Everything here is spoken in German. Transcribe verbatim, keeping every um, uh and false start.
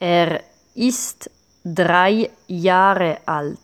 Er ist drei Jahre alt.